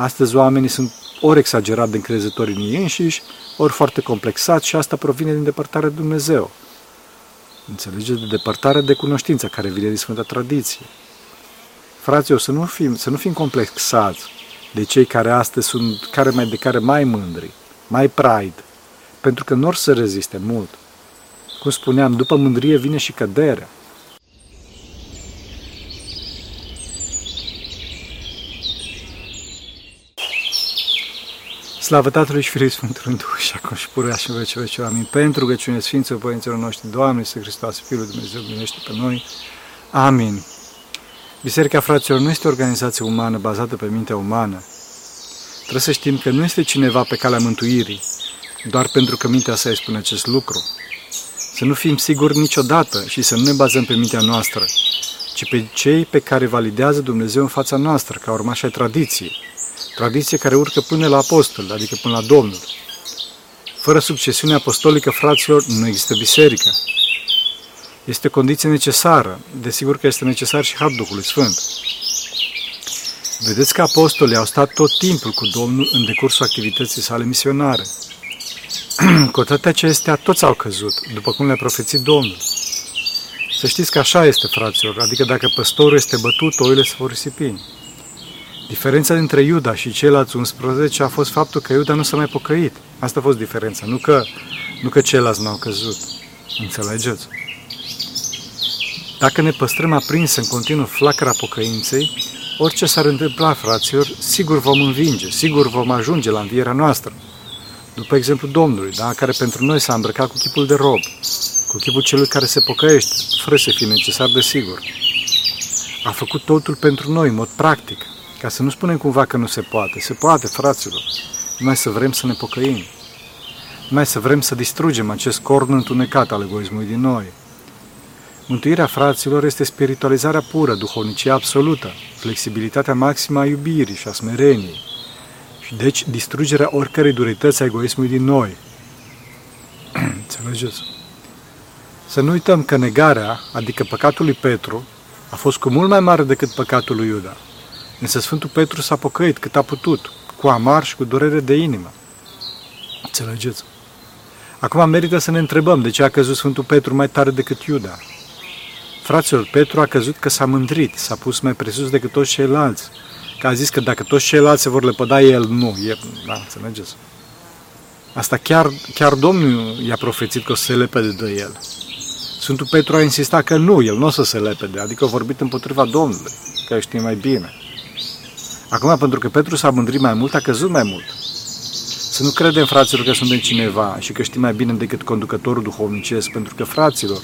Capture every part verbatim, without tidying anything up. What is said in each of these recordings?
Astăzi oamenii sunt ori exagerat de încrezători în ei înșiși, ori foarte complexați și asta provine din depărtarea de Dumnezeu. Înțelegeți? De depărtarea de cunoștința care vine din Sfânta Tradiție. Frații, o să nu fim, să nu fim complexați de cei care astăzi sunt care mai de care mai mândri, mai pride, pentru că n-or să reziste mult. Cum spuneam, după mândrie vine și căderea. Slavă Tatălui și Fiului Sfântului Duh și acum și pururea și în vecii vecii. Amin. Pentru rugăciune Sfinților Părinților noștri, Doamne Iisuse Hristos, Fiul lui Dumnezeu, binește pe noi. Amin. Biserica, fraților, nu este o organizație umană bazată pe mintea umană. Trebuie să știm că nu este cineva pe calea mântuirii, doar pentru că mintea sa îi spune acest lucru. Să nu fim siguri niciodată și să nu ne bazăm pe mintea noastră, ci pe cei pe care validează Dumnezeu în fața noastră, ca urmași ai tradiției. Tradiție care urcă până la apostol, adică până la Domnul. Fără succesiune apostolică, fraților, nu există biserică. Este o condiție necesară, desigur că este necesar și har Duhului Sfânt. Vedeți că apostolii au stat tot timpul cu Domnul în decursul activității sale misionare. Cu toate acestea, toți au căzut, după cum le-a profețit Domnul. Să știți că așa este, fraților, adică dacă păstorul este bătut, oile se vor risipi. Diferența dintre Iuda și ceilalți unsprezece a fost faptul că Iuda nu s-a mai pocăit. Asta a fost diferența, nu că, nu că ceilalți n-au căzut. Înțelegeți? Dacă ne păstrăm aprinsă în continuu flacăra pocăinței, orice s-ar întâmpla, fraților, sigur vom învinge, sigur vom ajunge la învierea noastră. După exemplu Domnului, da? Care pentru noi s-a îmbrăcat cu chipul de rob, cu chipul celui care se pocăiește, fără să fie necesar de sigur. A făcut totul pentru noi, în mod practic. Ca să nu spunem cumva că nu se poate. Se poate, fraților. Numai să vrem să ne pocăim. Numai să vrem să distrugem acest corn întunecat al egoismului din noi. Mântuirea, fraților, este spiritualizarea pură, duhovnicia absolută, flexibilitatea maximă a iubirii și a smereniei. Și deci distrugerea oricărei durități a egoismului din noi. Înțelegeți? Să nu uităm că negarea, adică păcatul lui Petru, a fost cu mult mai mare decât păcatul lui Iuda. Însă Sfântul Petru s-a pocăit cât a putut, cu amar și cu durere de inimă. Înțelegeți? Acum merită să ne întrebăm de ce a căzut Sfântul Petru mai tare decât Iuda. Fraților, Petru a căzut că s-a mândrit, s-a pus mai presus decât toți ceilalți, că a zis că dacă toți ceilalți se vor lepăda, el nu. El, da, înțelegeți? Asta chiar, chiar Domnul i-a profețit că o să se lepede de el. Sfântul Petru a insistat că nu, el nu o să se lepede, adică a vorbit împotriva Domnului, că știe mai bine. Acum, pentru că Petru s-a mândrit mai mult, a căzut mai mult. Să nu credem, fraților, că suntem cineva și că știm mai bine decât conducătorul duhovnicesc, pentru că, fraților,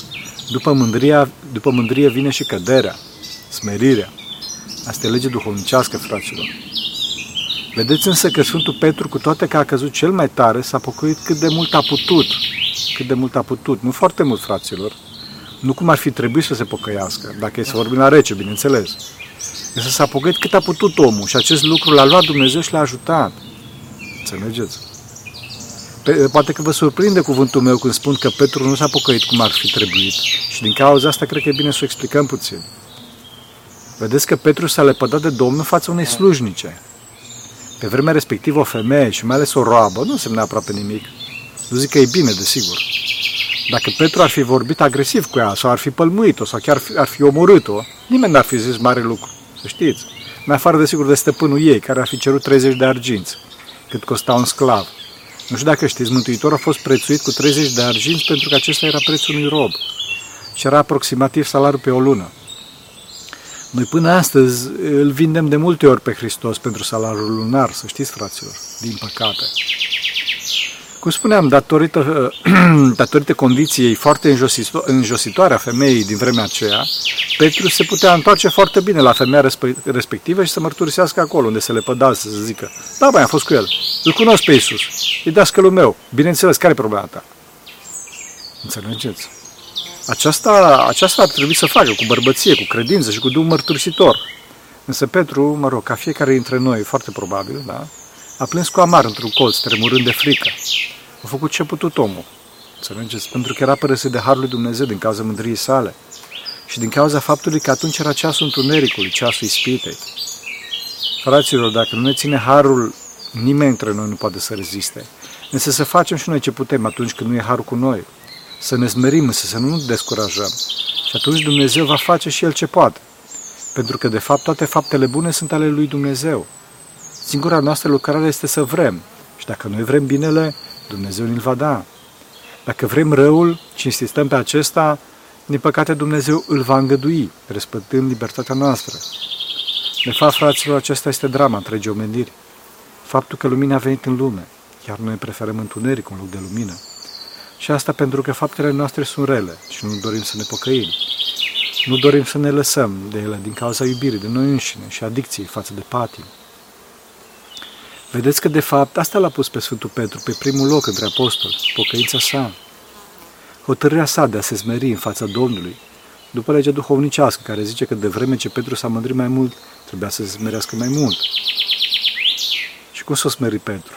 după mândria, după mândrie vine și căderea, smerirea. Asta e lege duhovnicească, fraților. Vedeți însă că Sfântul Petru, cu toate că a căzut cel mai tare, s-a pocăit cât de mult a putut. Cât de mult a putut. Nu foarte mult, fraților. Nu cum ar fi trebuit să se pocăiască, dacă e să vorbim la rece, bineînțeles. Însă s-a pocăit cât a putut omul și acest lucru l-a luat Dumnezeu și l-a ajutat. Înțelegeți? Pe, poate că vă surprinde cuvântul meu când spun că Petru nu s-a pocăit cum ar fi trebuit și din cauza asta cred că e bine să o explicăm puțin. Vedeți că Petru s-a lepădat de Domnul în fața unei slujnice. Pe vremea respectivă o femeie și mai ales o roabă nu însemna aproape nimic. Nu zic că e bine, desigur. Dacă Petru ar fi vorbit agresiv cu ea sau ar fi pălmuit-o sau chiar ar fi omorât-o, nimeni n-ar fi zis mare lucru. Știți? Mai afară, desigur, de stăpânul ei, care ar fi cerut treizeci de arginți, cât costa un sclav. Nu știu dacă știți, Mântuitorul a fost prețuit cu treizeci de arginți pentru că acesta era prețul unui rob și era aproximativ salariul pe o lună. Noi până astăzi îl vindem de multe ori pe Hristos pentru salariul lunar, să știți, fraților, din păcate. Cum spuneam, datorită, datorită condiției foarte înjositoare a femeii din vremea aceea, Petru se putea întoarce foarte bine la femeia respectivă și să mărturisească acolo unde se lepădase, să zică, da, băi, am fost cu el, îl cunosc pe Iisus, e dascălul meu, bineînțeles, care e problema ta? Înțelegeți? Aceasta, aceasta ar trebui să facă cu bărbăție, cu credință și cu Duh mărturisitor. Însă Petru, mă rog, ca fiecare dintre noi, foarte probabil, da? A plâns cu amar într-un colț, tremurând de frică. A făcut ce a putut omul, înțelegeți? Pentru că era părăsit de harul lui Dumnezeu din cauza mândriei sale și din cauza faptului că atunci era ceasul întunericului, ceasul ispitei. Fraților, dacă nu ne ține harul, nimeni dintre noi nu poate să reziste. Însă să facem și noi ce putem atunci când nu e harul cu noi. Să ne smerim, însă să nu ne descurajăm. Și atunci Dumnezeu va face și El ce poate. Pentru că, de fapt, toate faptele bune sunt ale lui Dumnezeu. Singura noastră lucrare este să vrem. Și dacă noi vrem binele, Dumnezeu ne-l va da. Dacă vrem răul și insistăm pe acesta, din păcate Dumnezeu îl va îngădui, respectând libertatea noastră. De fapt, fraților, aceasta este drama întregii omeniri. Faptul că lumina a venit în lume, iar noi preferăm întuneric în loc de lumină. Și asta pentru că faptele noastre sunt rele și nu dorim să ne pocăim. Nu dorim să ne lăsăm de ele din cauza iubirii de noi înșine și adicției față de patim. Vedeți că, de fapt, asta l-a pus pe Sfântul Petru pe primul loc între apostoli, pocăința sa. Hotărârea sa de a se smeri în fața Domnului, după legea duhovnicească, care zice că de vreme ce Petru s-a mândrit mai mult, trebuia să se smerească mai mult. Și cum s-o smeri Petru?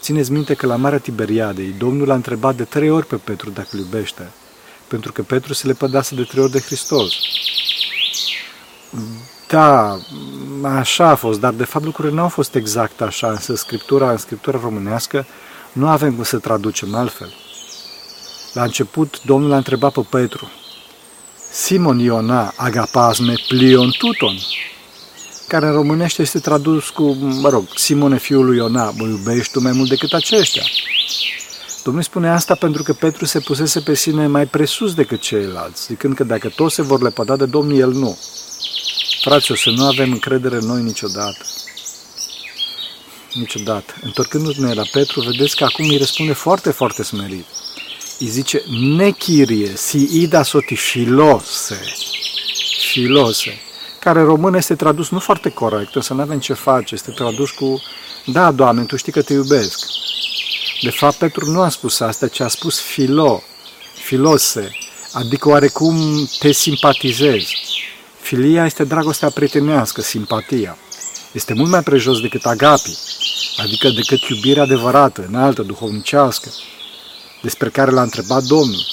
Țineți minte că la Marea Tiberiadei, Domnul l-a întrebat de trei ori pe Petru dacă îl iubește, pentru că Petru se lepădase de trei ori de Hristos. Da, așa a fost, dar de fapt lucrurile nu au fost exact așa, însă Scriptura, în Scriptura românească nu avem cum să traducem altfel. La început, Domnul l-a întrebat pe Petru, Simon Iona agapasme plion tuton, care în românește este tradus cu, mă rog, Simone, fiul lui Iona, mă iubești tu mai mult decât aceștia. Domnul spune asta pentru că Petru se pusese pe sine mai presus decât ceilalți, zicând că dacă toți se vor lepăda de Domnul, el nu. Fraților, să nu avem încredere în noi niciodată. Niciodată. Întorcându-ne la Petru, vedeți că acum îi răspunde foarte, foarte smerit. Îi zice, nechirie, si ida soti filose, filose, care în română este tradus nu foarte corect, însă nu avem ce face, este tradus cu, da, Doamne, Tu știi că Te iubesc. De fapt, Petru nu a spus asta, ci a spus filo, filose, adică oarecum te simpatizezi. Filia este dragostea prietenească, simpatia. Este mult mai prejos decât agapi, adică decât iubirea adevărată, înaltă, duhovnicească, despre care l-a întrebat Domnul.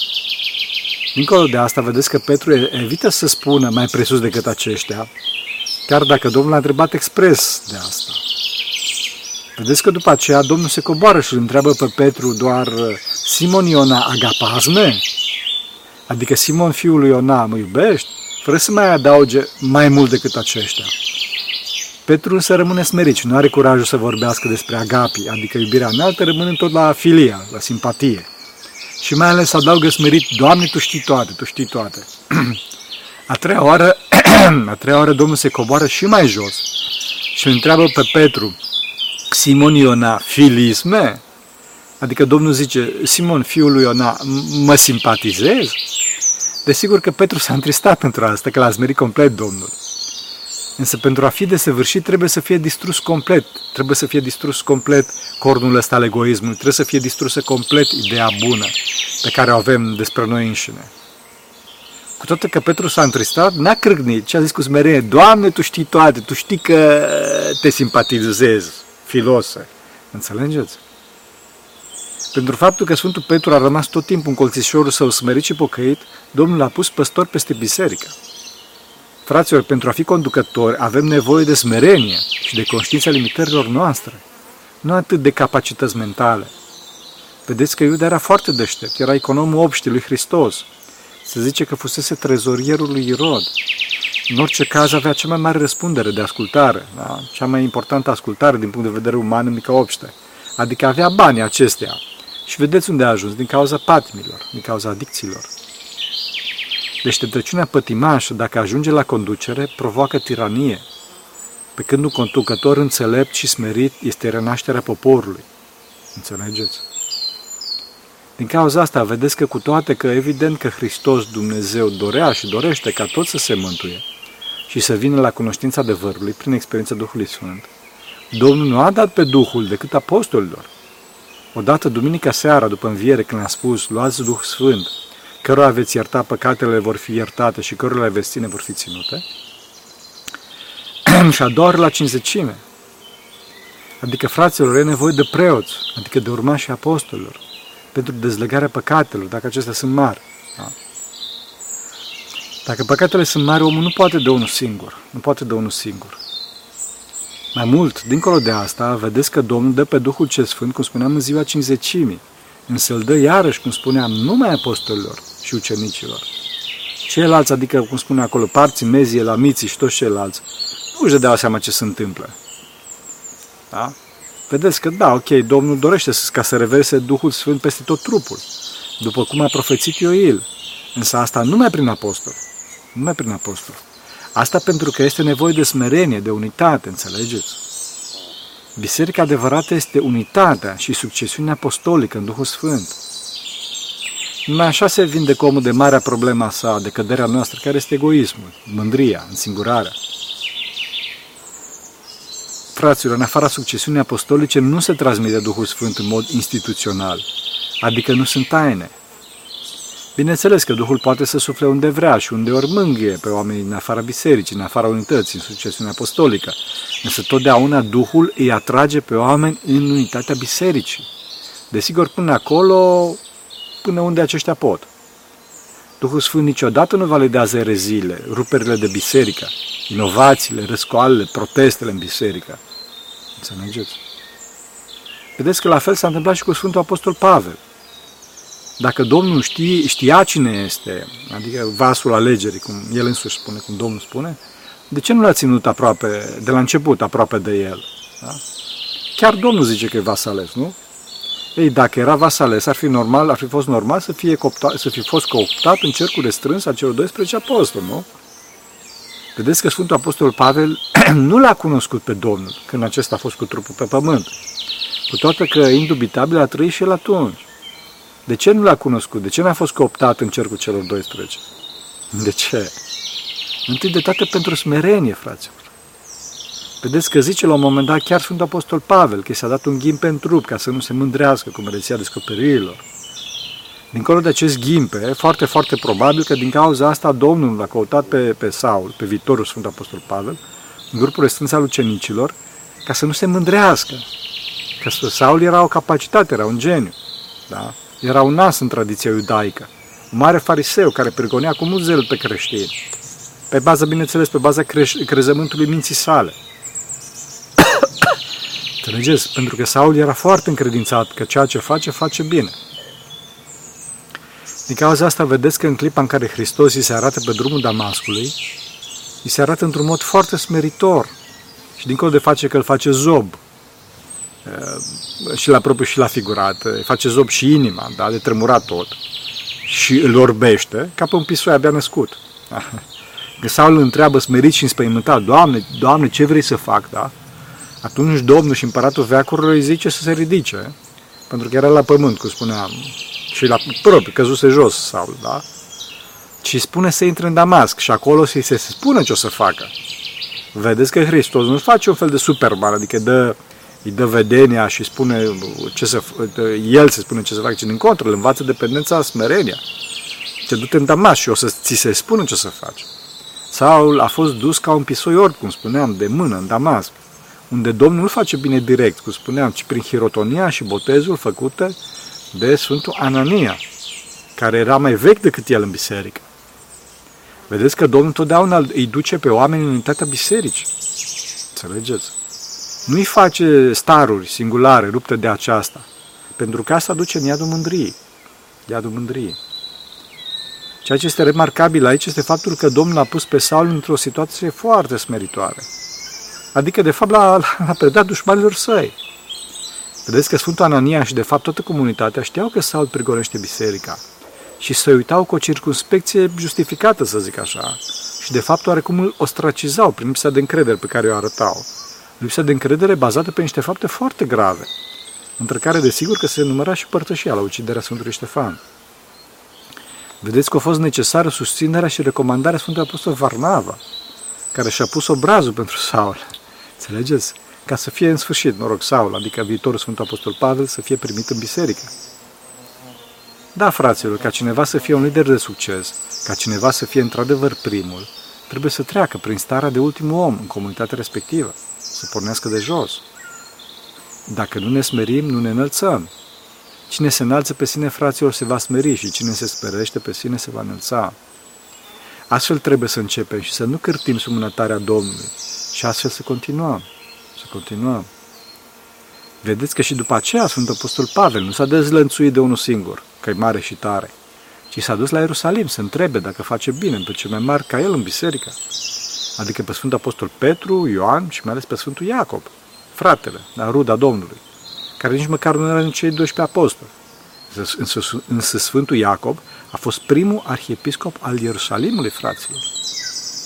Dincolo de asta, vedeți că Petru evită să spună mai presus decât aceștia, chiar dacă Domnul l-a întrebat expres de asta. Vedeți că după aceea Domnul se coboară și îl întreabă pe Petru doar Simon Iona agapasme? Adică Simon, fiul lui Iona, mă iubești? Fără să mai adauge mai mult decât aceștia. Petru însă rămâne smerit și nu are curajul să vorbească despre agapi, adică iubirea înaltă, rămânând tot la filia, la simpatie. Și mai ales adaugă smerit, Doamne, Tu știi toate, Tu știi toate. A treia oară, a treia oară Domnul se coboară și mai jos și îl întreabă pe Petru, Simon Iona, filisme? Adică Domnul zice, Simon, fiul lui Iona, mă simpatizezi? Desigur că Petru s-a întristat pentru asta, că l-a smerit complet Domnul. Însă pentru a fi desăvârșit trebuie să fie distrus complet, trebuie să fie distrus complet cornul ăsta al egoismului, trebuie să fie distrusă complet ideea bună pe care o avem despre noi înșine. Cu toate că Petru s-a întristat, n-a crâcnit și a zis cu smerenie, Doamne, Tu știi toate, Tu știi că te simpatizezi, filose. Înțelegeți? Pentru faptul că Sfântul Petru a rămas tot timpul în colțișorul său smerit și pocăit, Domnul l-a pus păstor peste biserică. Fraților, pentru a fi conducători, avem nevoie de smerenie și de conștiința limitărilor noastre, nu atât de capacități mentale. Vedeți că Iuda era foarte deștept, era economul obștii lui Hristos. Se zice că fusese trezorierul lui Irod. În orice caz avea cea mai mare răspundere de ascultare, da? Cea mai importantă ascultare din punct de vedere uman în mica obște. Adică avea banii acestea. Și vedeți unde a ajuns, din cauza patimilor, din cauza adicțiilor. Deșteptăciunea pătimașă, dacă ajunge la conducere, provoacă tiranie, pe când un conducător înțelept și smerit este renașterea poporului. Înțelegeți? Din cauza asta, vedeți că cu toate că evident că Hristos Dumnezeu dorea și dorește ca toți să se mântuie și să vină la cunoștința adevărului prin experiența Duhului Sfânt, Domnul nu a dat pe Duhul decât apostolilor. Odată, duminica seara, după înviere, când a spus, luați Duh Sfânt, cărora veți ierta, păcatele vor fi iertate și cărora le veți ține vor fi ținute. Și a doua oară la Cincizecime. Adică, fraților, e nevoie de preoți, adică de urmașii apostolilor, pentru dezlegarea păcatelor, dacă acestea sunt mari. Da? Dacă păcatele sunt mari, omul nu poate de unul singur. Nu poate de unul singur. Mai mult, dincolo de asta, vedeți că Domnul dă pe Duhul cel Sfânt, cum spuneam, în ziua Cincizecimii, însă îl dă iarăși, cum spuneam, numai apostolilor și ucenicilor. Ceilalți, adică, cum spune acolo, parții, mezii, elamiții și toți ceilalți, nu își dădeau seama ce se întâmplă. Da? Vedeți că, da, ok, Domnul dorește ca să reverse Duhul Sfânt peste tot trupul, după cum a profețit Ioil, însă asta numai prin apostol, numai prin apostol. Asta pentru că este nevoie de smerenie, de unitate, înțelegeți? Biserica adevărată este unitatea și succesiunea apostolică în Duhul Sfânt. Numai așa se vindecă omul de marea problema sa, de căderea noastră, care este egoismul, mândria, însingurarea. Fraților, în afara succesiunii apostolice nu se transmite Duhul Sfânt în mod instituțional, adică nu sunt taine. Bineînțeles că Duhul poate să sufle unde vrea și unde ori mângâie pe oamenii în afara bisericii, în afara unității, în succesiunea apostolică, însă totdeauna Duhul îi atrage pe oameni în unitatea bisericii. Desigur, până acolo, până unde aceștia pot. Duhul Sfânt niciodată nu validează ereziile, ruperile de biserică, inovațiile, răscoalele, protestele în biserică. Înțelegeți? Vedeți că la fel s-a întâmplat și cu Sfântul Apostol Pavel. Dacă Domnul știe, știa cine este, adică vasul alegerii, cum el însuși spune, cum Domnul spune, de ce nu l-a ținut aproape, de la început, aproape de el? Da? Chiar Domnul zice că e vas ales, nu? Ei, dacă era vas ales, ar fi normal, ar fi fost normal să fie coptat, să fi fost cooptat în cercul restrâns al celor doisprezece apostoli, nu? Vedeți că Sfântul Apostol Pavel nu l-a cunoscut pe Domnul când acesta a fost cu trupul pe pământ, cu toate că indubitabil a trăit și el atunci. De ce nu l-a cunoscut? De ce n-a fost cooptat în cercul celor doisprezece? De ce? Întâi de toate pentru smerenie, fraților. Vedeți că zice la un moment dat chiar Sfântul Apostol Pavel că i s-a dat un ghimpe în trup ca să nu se mândrească cu măreția descoperirilor. Dincolo de acest ghimpe, foarte, foarte probabil că din cauza asta Domnul l-a căutat pe, pe Saul, pe viitorul Sfântul Apostol Pavel, în grupul restrâns al ucenicilor, ca să nu se mândrească. Că Saul era o capacitate, era un geniu. Da? Era un as în tradiția iudaică, un mare fariseu care prigonea cu mult zel pe creștini, pe baza, bineînțeles, pe baza creș- crezământului minții sale. Înțelegeți? Pentru că Saul era foarte încredințat că ceea ce face, face bine. Din cauza asta vedeți că în clipa în care Hristos îi se arată pe drumul Damascului, îi se arată într-un mod foarte smeritor și dincolo de face că îl face zob, și la propriu și la figurat, îi face zob și inima, da? De tremurat tot, și îl orbește ca pe un pisoi abia născut. Saul îl întreabă smerit și înspăimântat: Doamne, Doamne, ce vrei să fac? Da? Atunci Domnul și împăratul veacurilor îi zice să se ridice, pentru că era la pământ, cum spuneam, și la propriu, căzuse jos Saul, da? Și spune să intre în Damasc și acolo să-i se spune ce o să facă. Vedeți că Hristos nu face un fel de Superman, adică dă îi dă vedenia și spune ce să, el se spune ce să facă, ci din contră, îl învață dependența, smerenia. Te du-te în Damas și o să ți se spună ce să faci. Saul a fost dus ca un pisoi orb, cum spuneam, de mână în Damas, unde Domnul nu face bine direct, cum spuneam, ci prin hirotonia și botezul făcute de Sfântul Anania, care era mai vechi decât el în biserică. Vedeți că Domnul totdeauna îi duce pe oameni în unitatea bisericii. Înțelegeți? Nu-i face staruri singulare, luptă de aceasta, pentru că asta duce în iadul mândriei, iadul mândriei. Ceea ce este remarcabil aici este faptul că Domnul a pus pe Saul într-o situație foarte smeritoare, adică de fapt l-a, l-a predat dușmanilor săi. Vedeți că Sfântul Anania și de fapt toată comunitatea știau că Saul prigonește biserica și se uitau cu o circunspecție justificată, să zic așa, și de fapt oarecum îl ostracizau prin lipsa de încredere pe care o arătau. Lipsa de încredere bazată pe niște fapte foarte grave, între care, desigur, că se număra și părtășia la uciderea Sfântului Ștefan. Vedeți că a fost necesară susținerea și recomandarea Sfântului Apostol Varnava, care și-a pus obrazul pentru Saul, înțelegeți? Ca să fie în sfârșit, mă rog, Saul, adică viitorul Sfântul Apostol Pavel, să fie primit în biserică. Da, fraților, ca cineva să fie un lider de succes, ca cineva să fie într-adevăr primul, trebuie să treacă prin starea de ultimul om în comunitatea respectivă. Să pornească de jos. Dacă nu ne smerim, nu ne înălțăm. Cine se înalță pe sine, fraților, se va smeri și cine se sperește pe sine se va înălța. Astfel trebuie să începem și să nu cârtim sub mânătarea Domnului și astfel să continuăm, să continuăm. Vedeți că și după aceea Sfântul Apostol Pavel nu s-a dezlănțuit de unul singur, că e mare și tare, ci s-a dus la Ierusalim să întrebe dacă face bine pe cei mai mari ca el în biserică, adică pe Sfântul Apostol Petru, Ioan și mai ales pe Sfântul Iacob, fratele, la ruda Domnului, care nici măcar nu era în cei doisprezece apostoli. Însă, însă Sfântul Iacob a fost primul arhiepiscop al Ierusalimului, fraților.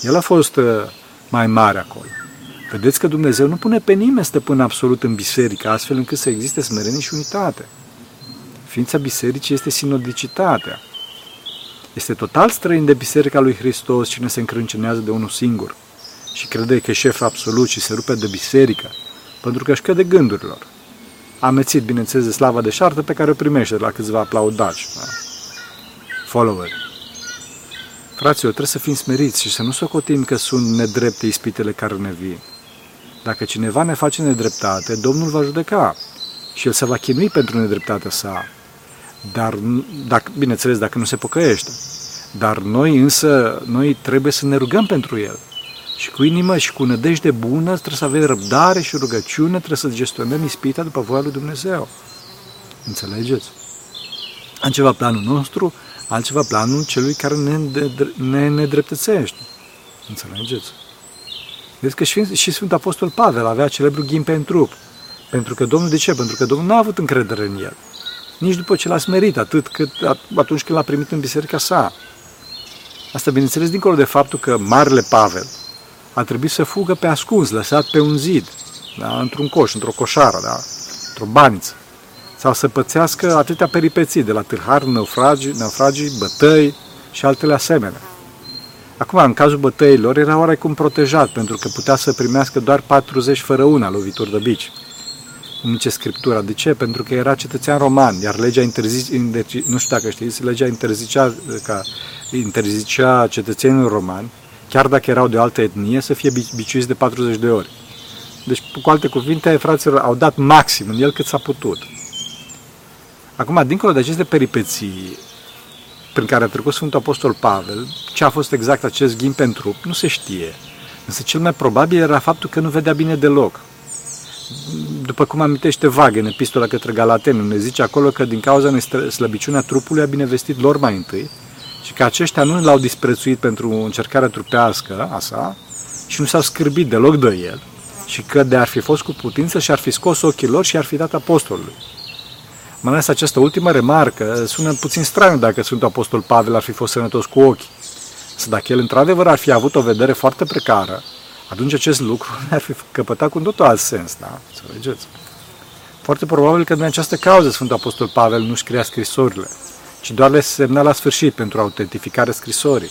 El a fost mai mare acolo. Vedeți că Dumnezeu nu pune pe nimeni stăpân absolut în biserică, astfel încât să existe smerenie și unitate. Ființa bisericii este sinodicitatea. Este total străin de biserica lui Hristos cine se încrâncenează de unul singur și crede că e șef absolut și se rupe de biserică, pentru că își crede gândurilor. A amețit, bineînțeles, de slava de șartă pe care o primește de la câțiva aplaudaci. Da? Followeri. Fraților, trebuie să fim smeriți și să nu socotim că sunt nedrepte ispitele care ne vin. Dacă cineva ne face nedreptate, Domnul va judeca și El se va chinui pentru nedreptatea sa. Dar, dacă, bineînțeles, dacă nu se pocăiește. Dar noi însă, noi trebuie să ne rugăm pentru el. Și cu inimă și cu nădejde bună trebuie să avem răbdare și rugăciune, trebuie să gestionăm ispita după voia lui Dumnezeu. Înțelegeți? Altceva planul nostru, altceva planul celui care ne nedreptățește. Înțelegeți? Deci că și Sfântul Apostol Pavel avea celebru ghimpe în trup. Pentru că Domnul, de ce? Pentru că Domnul n-a avut încredere în el. Nici după ce l-a smerit, atât cât atunci când l-a primit în biserica sa. Asta, bineînțeles, dincolo de faptul că marele Pavel a trebuit să fugă pe ascuns, lăsat pe un zid, da? Într-un coș, într-o coșară, da? Într-o baniță, sau să pățească atâtea peripeții de la tâlhari, naufragii, naufragii, bătăi și altele asemenea. Acum, în cazul bătăilor, era oarecum protejat, pentru că putea să primească doar patruzeci fără una lovituri de bici. Mice Scriptura. De ce? Pentru că era cetățean roman, iar legea interzice, nu știu dacă știți, legea interzicea, ca, interzicea cetățenilor romani, chiar dacă erau de o altă etnie, să fie biciuiți de patruzeci de ori. Deci, cu alte cuvinte, fraților au dat maxim în el cât s-a putut. Acum, dincolo de aceste peripeții prin care a trecut Sfântul Apostol Pavel, ce a fost exact acest ghimpe în trup, nu se știe. Însă cel mai probabil era faptul că nu vedea bine deloc. După cum amintește vag în epistola către Galateni, ne zice acolo că din cauza unei slăbiciunea trupului a binevestit lor mai întâi și că aceștia nu l-au disprețuit pentru încercarea trupească a sa și nu s-au scârbit deloc de el și că de ar fi fost cu putință și ar fi scos ochii lor și ar fi dat apostolului. Mai ales această ultimă remarcă sună puțin straniu dacă Sfântul Apostol Pavel ar fi fost sănătos cu ochii. Să dacă el într-adevăr ar fi avut o vedere foarte precară, atunci acest lucru ne-ar fi căpătat cu un totul alt sens, da? Să vedeți. Foarte probabil că din această cauză Sfântul Apostol Pavel nu scria scrisorile, ci doar le semna la sfârșit pentru autentificarea scrisorii.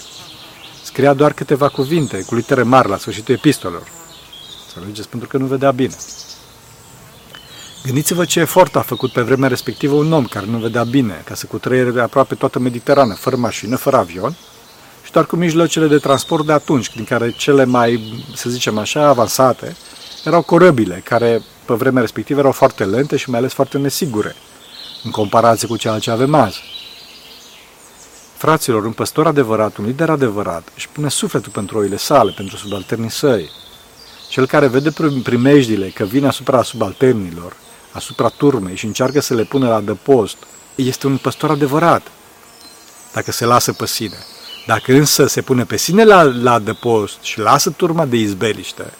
Scria doar câteva cuvinte, cu litere mari la sfârșitul epistolelor. Să vedeți, pentru că nu vedea bine. Gândiți-vă ce efort a făcut pe vremea respectivă un om care nu vedea bine, ca să cutreiere aproape toată Mediterana, fără mașină, fără avion, și doar cu mijloacele de transport de atunci, din care cele mai, să zicem așa, avansate, erau corăbile, care pe vremea respectivă erau foarte lente și mai ales foarte nesigure, în comparație cu ceea ce avem azi. Fraților, un păstor adevărat, un lider adevărat, își pune sufletul pentru oile sale, pentru subalternii săi. Cel care vede primejdile că vine asupra subalternilor, asupra turmei și încearcă să le pună la adăpost, este un păstor adevărat, dacă se lasă pe sine. Dacă însă se pune pe sine la, la adăpost și lasă turma de izbeliște,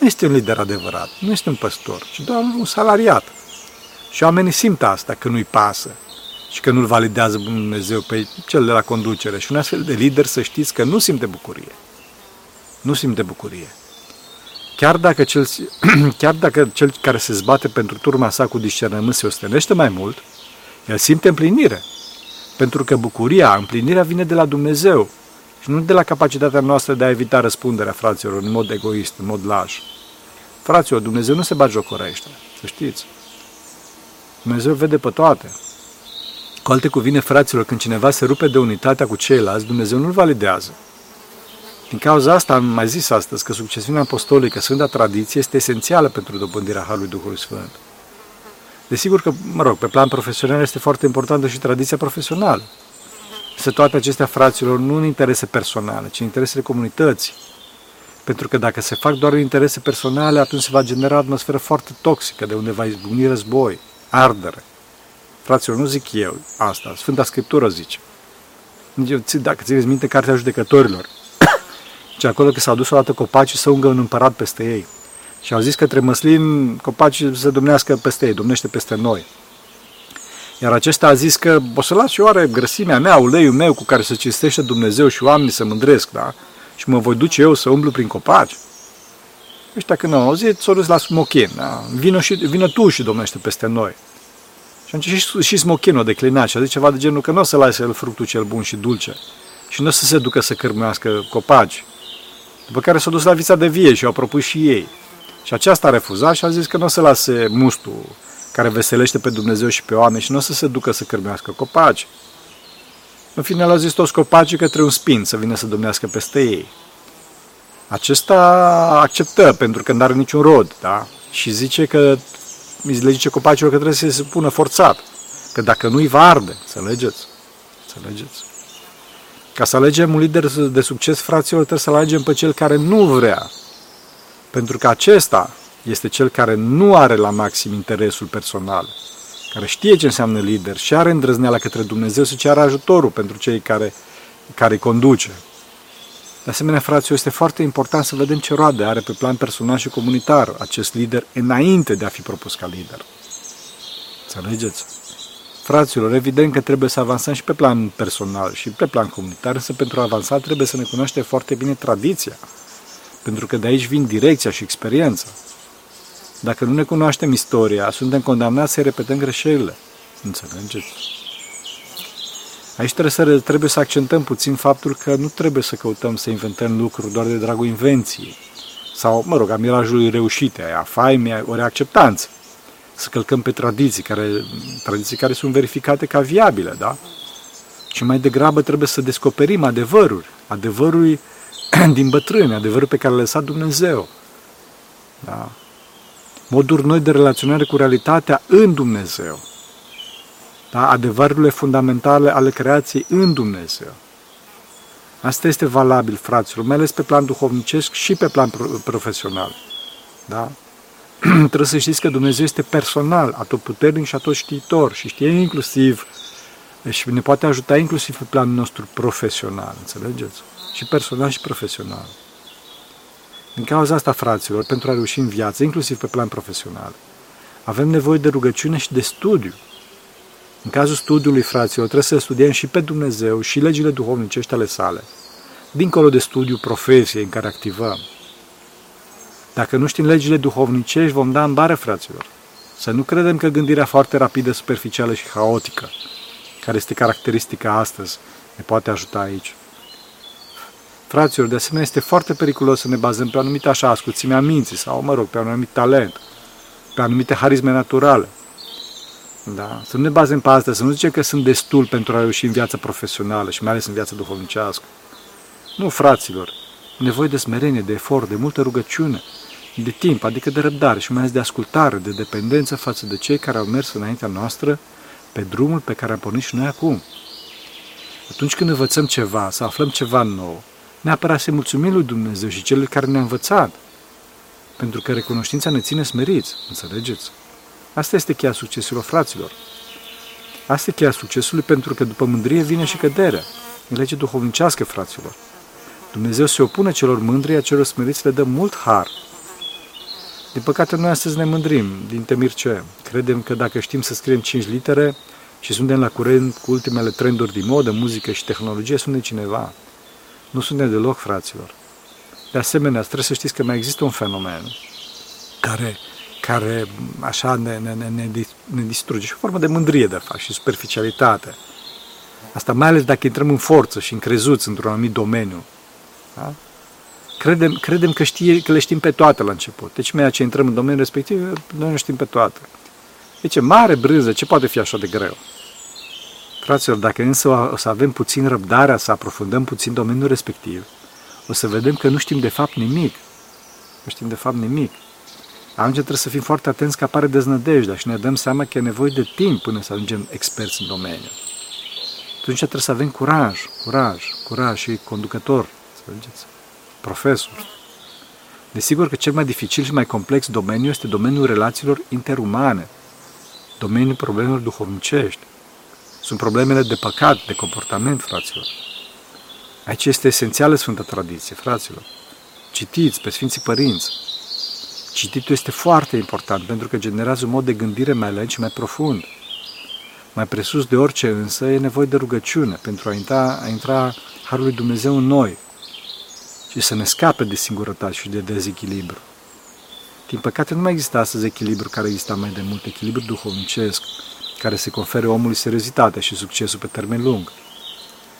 nu este un lider adevărat, nu este un păstor, ci doar un salariat. Și oamenii simt asta, că nu-i pasă și că nu-l validează Bunul Dumnezeu pe cel de la conducere. Și un astfel de lider, să știți, că nu simte bucurie. Nu simte bucurie. Chiar dacă cel, chiar dacă cel care se zbate pentru turma sa cu discernământ se ostenește mai mult, el simte împlinire. Pentru că bucuria, împlinirea vine de la Dumnezeu și nu de la capacitatea noastră de a evita răspunderea, fraților, în mod egoist, în mod laș. Fraților, Dumnezeu nu se batjocorește, să știți. Dumnezeu vede pe toate. Cu alte cuvinte, fraților, când cineva se rupe de unitatea cu ceilalți, Dumnezeu nu-l validează. Din cauza asta am mai zis astăzi că succesiunea apostolică, Sfânta Tradiție, este esențială pentru dobândirea Harului Duhului Sfânt. Desigur că, mă rog, pe plan profesional este foarte importantă și tradiția profesională. Să toate acestea, fraților, nu în interese personale, ci în interesele comunității. Pentru că dacă se fac doar interese personale, atunci se va genera o atmosferă foarte toxică, de unde va izbucni război, ardere. Fraților, nu zic eu asta, Sfânta Scriptură zice. Dacă țineți minte Cartea Judecătorilor, ce acolo că s-au dus odată copacii să ungă un împărat peste ei. Și au zis către măslin, copacii să domnească peste ei, domnește peste noi. Iar acesta a zis că o să las și oare grăsimea mea, uleiul meu cu care se cinstește Dumnezeu și oamenii se mândresc, da? Și mă voi duce eu să umblu prin copaci? Ăștia când au auzit, s-au dus la smochin, da? Vină, și, vină tu și domnește peste noi. Și atunci și, și smochinul a declinat și a zis ceva de genul că nu o să lase el fructul cel bun și dulce și nu o să se ducă să cârmuiască copaci. După care s-au dus la vița de vie și au propus și ei. Și aceasta a refuzat și a zis că nu o să lase mustul care veselește pe Dumnezeu și pe oameni și nu o să se ducă să cârmească copaci. În final au zis toți copacii către un spin să vină să domnească peste ei. Acesta acceptă pentru că nu are niciun rod, da? Și zice că, le zice copacilor că trebuie să se pună forțat, că dacă nu îi va arde, înțelegeți? Înțelegeți? Ca să alegem un lider de succes, fraților, trebuie să alegem pe cel care nu vrea. Pentru că acesta este cel care nu are la maxim interesul personal, care știe ce înseamnă lider și are îndrăzneala către Dumnezeu să ceară ajutorul pentru cei care, care îi conduce. De asemenea, fraților, este foarte important să vedem ce roade are pe plan personal și comunitar acest lider înainte de a fi propus ca lider. Înțelegeți? Fraților, evident că trebuie să avansăm și pe plan personal și pe plan comunitar, însă pentru a avansa trebuie să ne cunoaștem foarte bine tradiția, pentru că de aici vin direcția și experiența. Dacă nu ne cunoaștem istoria, suntem condamnați să repetăm greșelile. Înțelegeți? Aici trebuie să, trebuie să accentăm puțin faptul că nu trebuie să căutăm să inventăm lucruri doar de dragul invenției sau, mă rog, a mirajului reușite, a faimei, ori acceptanță. Să călcăm pe tradiții care, tradiții care sunt verificate ca viabile, da? Și mai degrabă trebuie să descoperim adevăruri, adevărul din bătrâni, adevărul pe care l-a lăsat Dumnezeu. Da? Moduri noi de relaționare cu realitatea în Dumnezeu. Da? Adevărurile fundamentale ale creației în Dumnezeu. Asta este valabil, fraților, mai ales pe plan duhovnicesc și pe plan profesional. Da? Trebuie să știți că Dumnezeu este personal, atotputernic și atotștiitor și știe inclusiv și ne poate ajuta inclusiv pe planul nostru profesional, înțelegeți? Și personal și profesional. Din cauza asta, fraților, pentru a reuși în viață, inclusiv pe plan profesional, avem nevoie de rugăciune și de studiu. În cazul studiului, fraților, trebuie să studiem și pe Dumnezeu și legile duhovnicești ale sale, dincolo de studiul profesiei în care activăm. Dacă nu știm legile duhovnicești, vom da în bară, fraților. Să nu credem că gândirea foarte rapidă, superficială și haotică, care este caracteristica astăzi, ne poate ajuta aici. Fraților, de asemenea, este foarte periculos să ne bazăm pe o anumită așa ascuțime a minții sau, mă rog, pe un anumit talent, pe anumite harisme naturale. Da? Să nu ne bazăm pe asta, să nu zicem că sunt destul pentru a reuși în viața profesională și mai ales în viața duhovnicească. Nu, fraților, nevoie de smerenie, de efort, de multă rugăciune, de timp, adică de răbdare și mai ales de ascultare, de dependență față de cei care au mers înaintea noastră pe drumul pe care am pornit și noi acum. Atunci când învățăm ceva, să aflăm ceva nou, neapărat să-i mulțumim lui Dumnezeu și celor care ne-a învățat, pentru că recunoștința ne ține smeriți, înțelegeți? Asta este cheia succesului, fraților. Asta e cheia succesului, pentru că după mândrie vine și căderea. E lege duhovnicească, fraților. Dumnezeu se opune celor mândri, iar celor smeriți le dă mult har. Din păcate, noi astăzi ne mândrim, din temir ce credem că dacă știm să scriem cinci litere și suntem la curent cu ultimele trenduri din modă, muzică și tehnologie, suntem cineva. Nu suntem deloc, fraților. De asemenea, trebuie să știți că mai există un fenomen care, care așa ne, ne, ne, ne distruge. Și o formă de mândrie, de fapt, și superficialitate. Asta mai ales dacă intrăm în forță și încrezuți într-un anumit domeniu. Da? Credem, credem că, știe, că le știm pe toate la început. Deci, mai ce intrăm în domeniul respectiv, noi nu știm pe toate. Deci, mare brânză, ce poate fi așa de greu? Fraților, dacă însă o să avem puțin răbdarea, să aprofundăm puțin domeniul respectiv, o să vedem că nu știm de fapt nimic. Nu știm de fapt nimic. Atunci trebuie să fim foarte atenți că apare deznădejdea și ne dăm seama că e nevoie de timp până să ajungem experți în domeniu. Atunci trebuie să avem curaj, curaj, curaj și conducător, să vedeți, profesor. Desigur că cel mai dificil și mai complex domeniu este domeniul relațiilor interumane, domeniul problemelor duhovnicești. Sunt problemele de păcat, de comportament, fraților. Aici este esențială Sfânta Tradiție, fraților. Citiți pe Sfinții Părinți. Cititul este foarte important pentru că generează un mod de gândire mai lent și mai profund. Mai presus de orice însă e nevoie de rugăciune pentru a intra, a intra Harul lui Dumnezeu în noi și să ne scape de singurătate și de dezechilibru. Din păcate nu mai există astăzi echilibru care exista mai de mult, echilibru duhovnicesc, care se confere omului seriozitatea și succesul pe termen lung.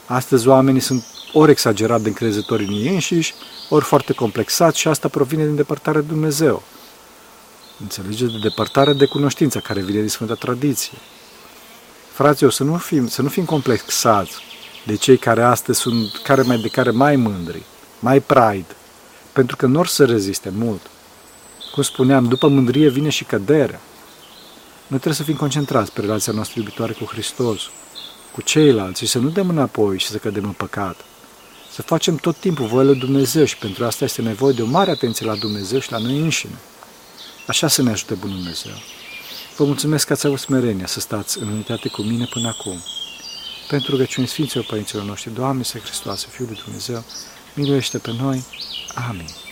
Astăzi oamenii sunt ori exagerat de încrezători în ei înșiși, ori foarte complexați și asta provine din depărtarea de Dumnezeu. Înțelegeți, de depărtarea de cunoștința care vine din Sfânta Tradiție. Frații, să nu fim, să nu fim complexați de cei care astăzi sunt care mai de care mai mândri, mai pride, pentru că n-or să reziste mult. Cum spuneam, după mândrie vine și căderea. Noi trebuie să fim concentrați pe relația noastră iubitoare cu Hristos, cu ceilalți și să nu dăm înapoi și să cădem în păcat. Să facem tot timpul voia lui Dumnezeu și pentru asta este nevoie de o mare atenție la Dumnezeu și la noi înșine. Așa să ne ajute Bunul Dumnezeu. Vă mulțumesc că ați avut smerenia să stați în unitate cu mine până acum. Pentru rugăciune Sfinților Părinților noștri, Doamne Iisuse Hristoase, Fiul lui Dumnezeu, miluiește pe noi. Amin.